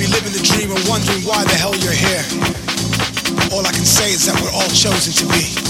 be living the dream and wondering why the hell you're here. All I can say is that we're all chosen to be.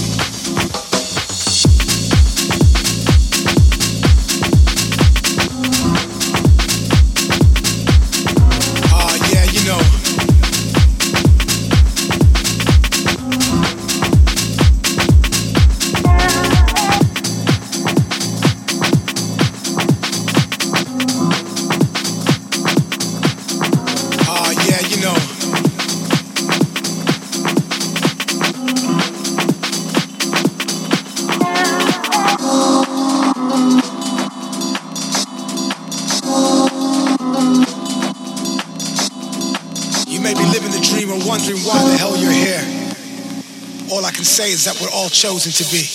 Is that we're all chosen to be.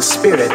the spirit.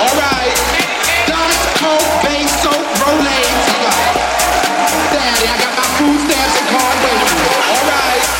Alright. Dust, coke, base, soap, Rolades. Daddy, I got my food stamps and card waiting. Alright.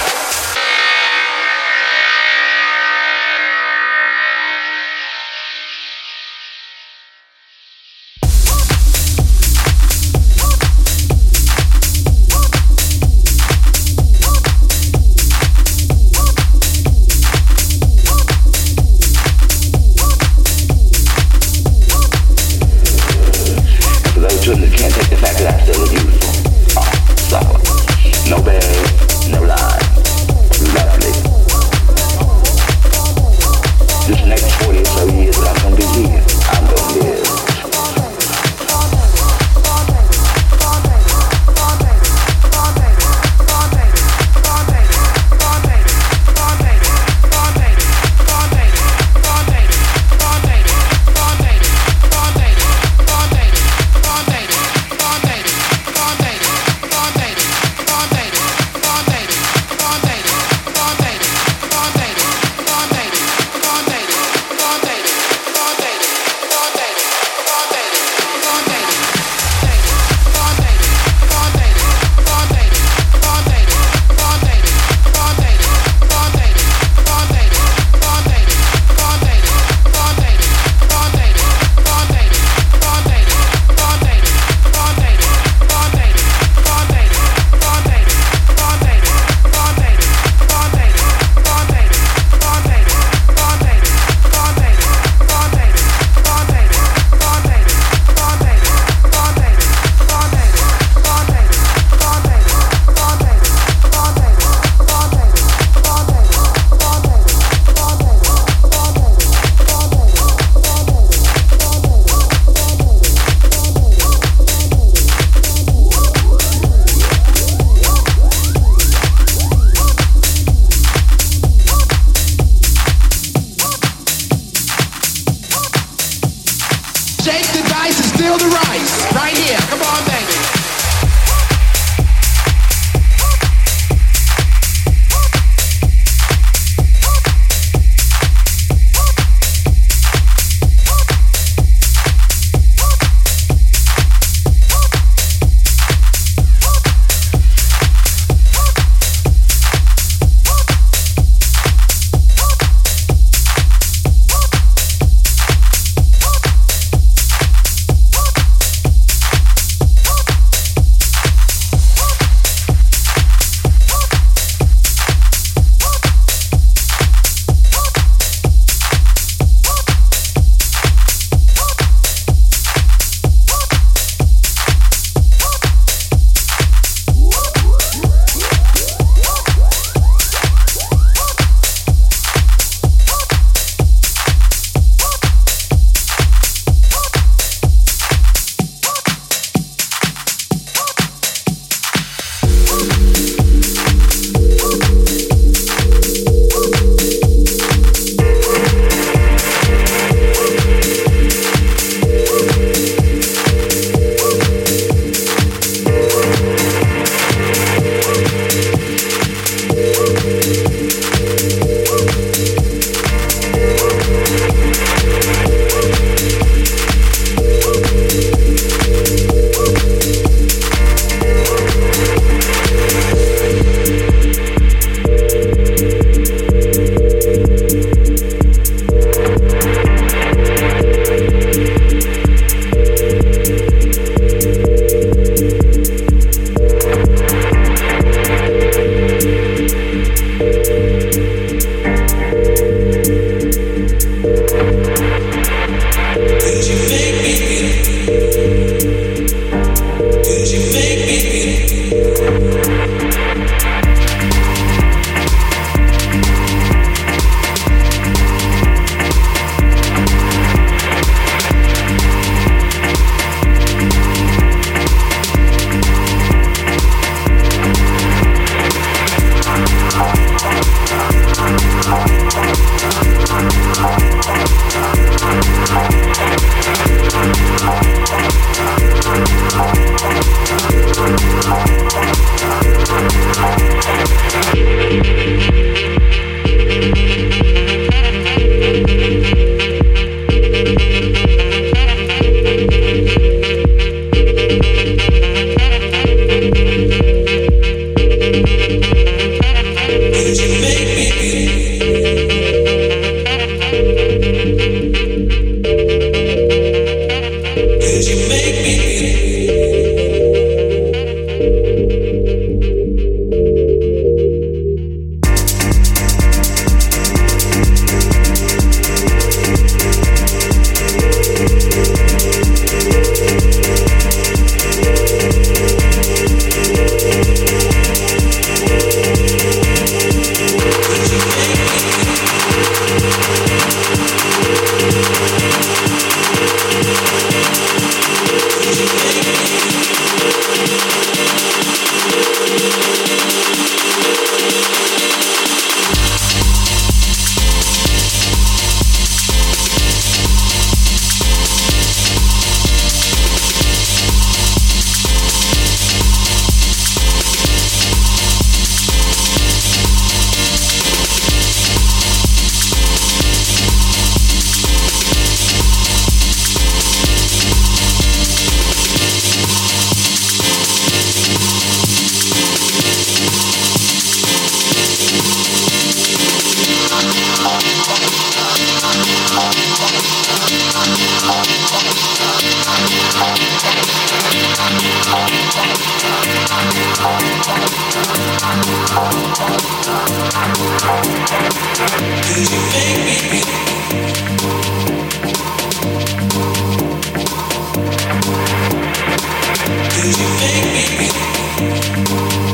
Could you make me?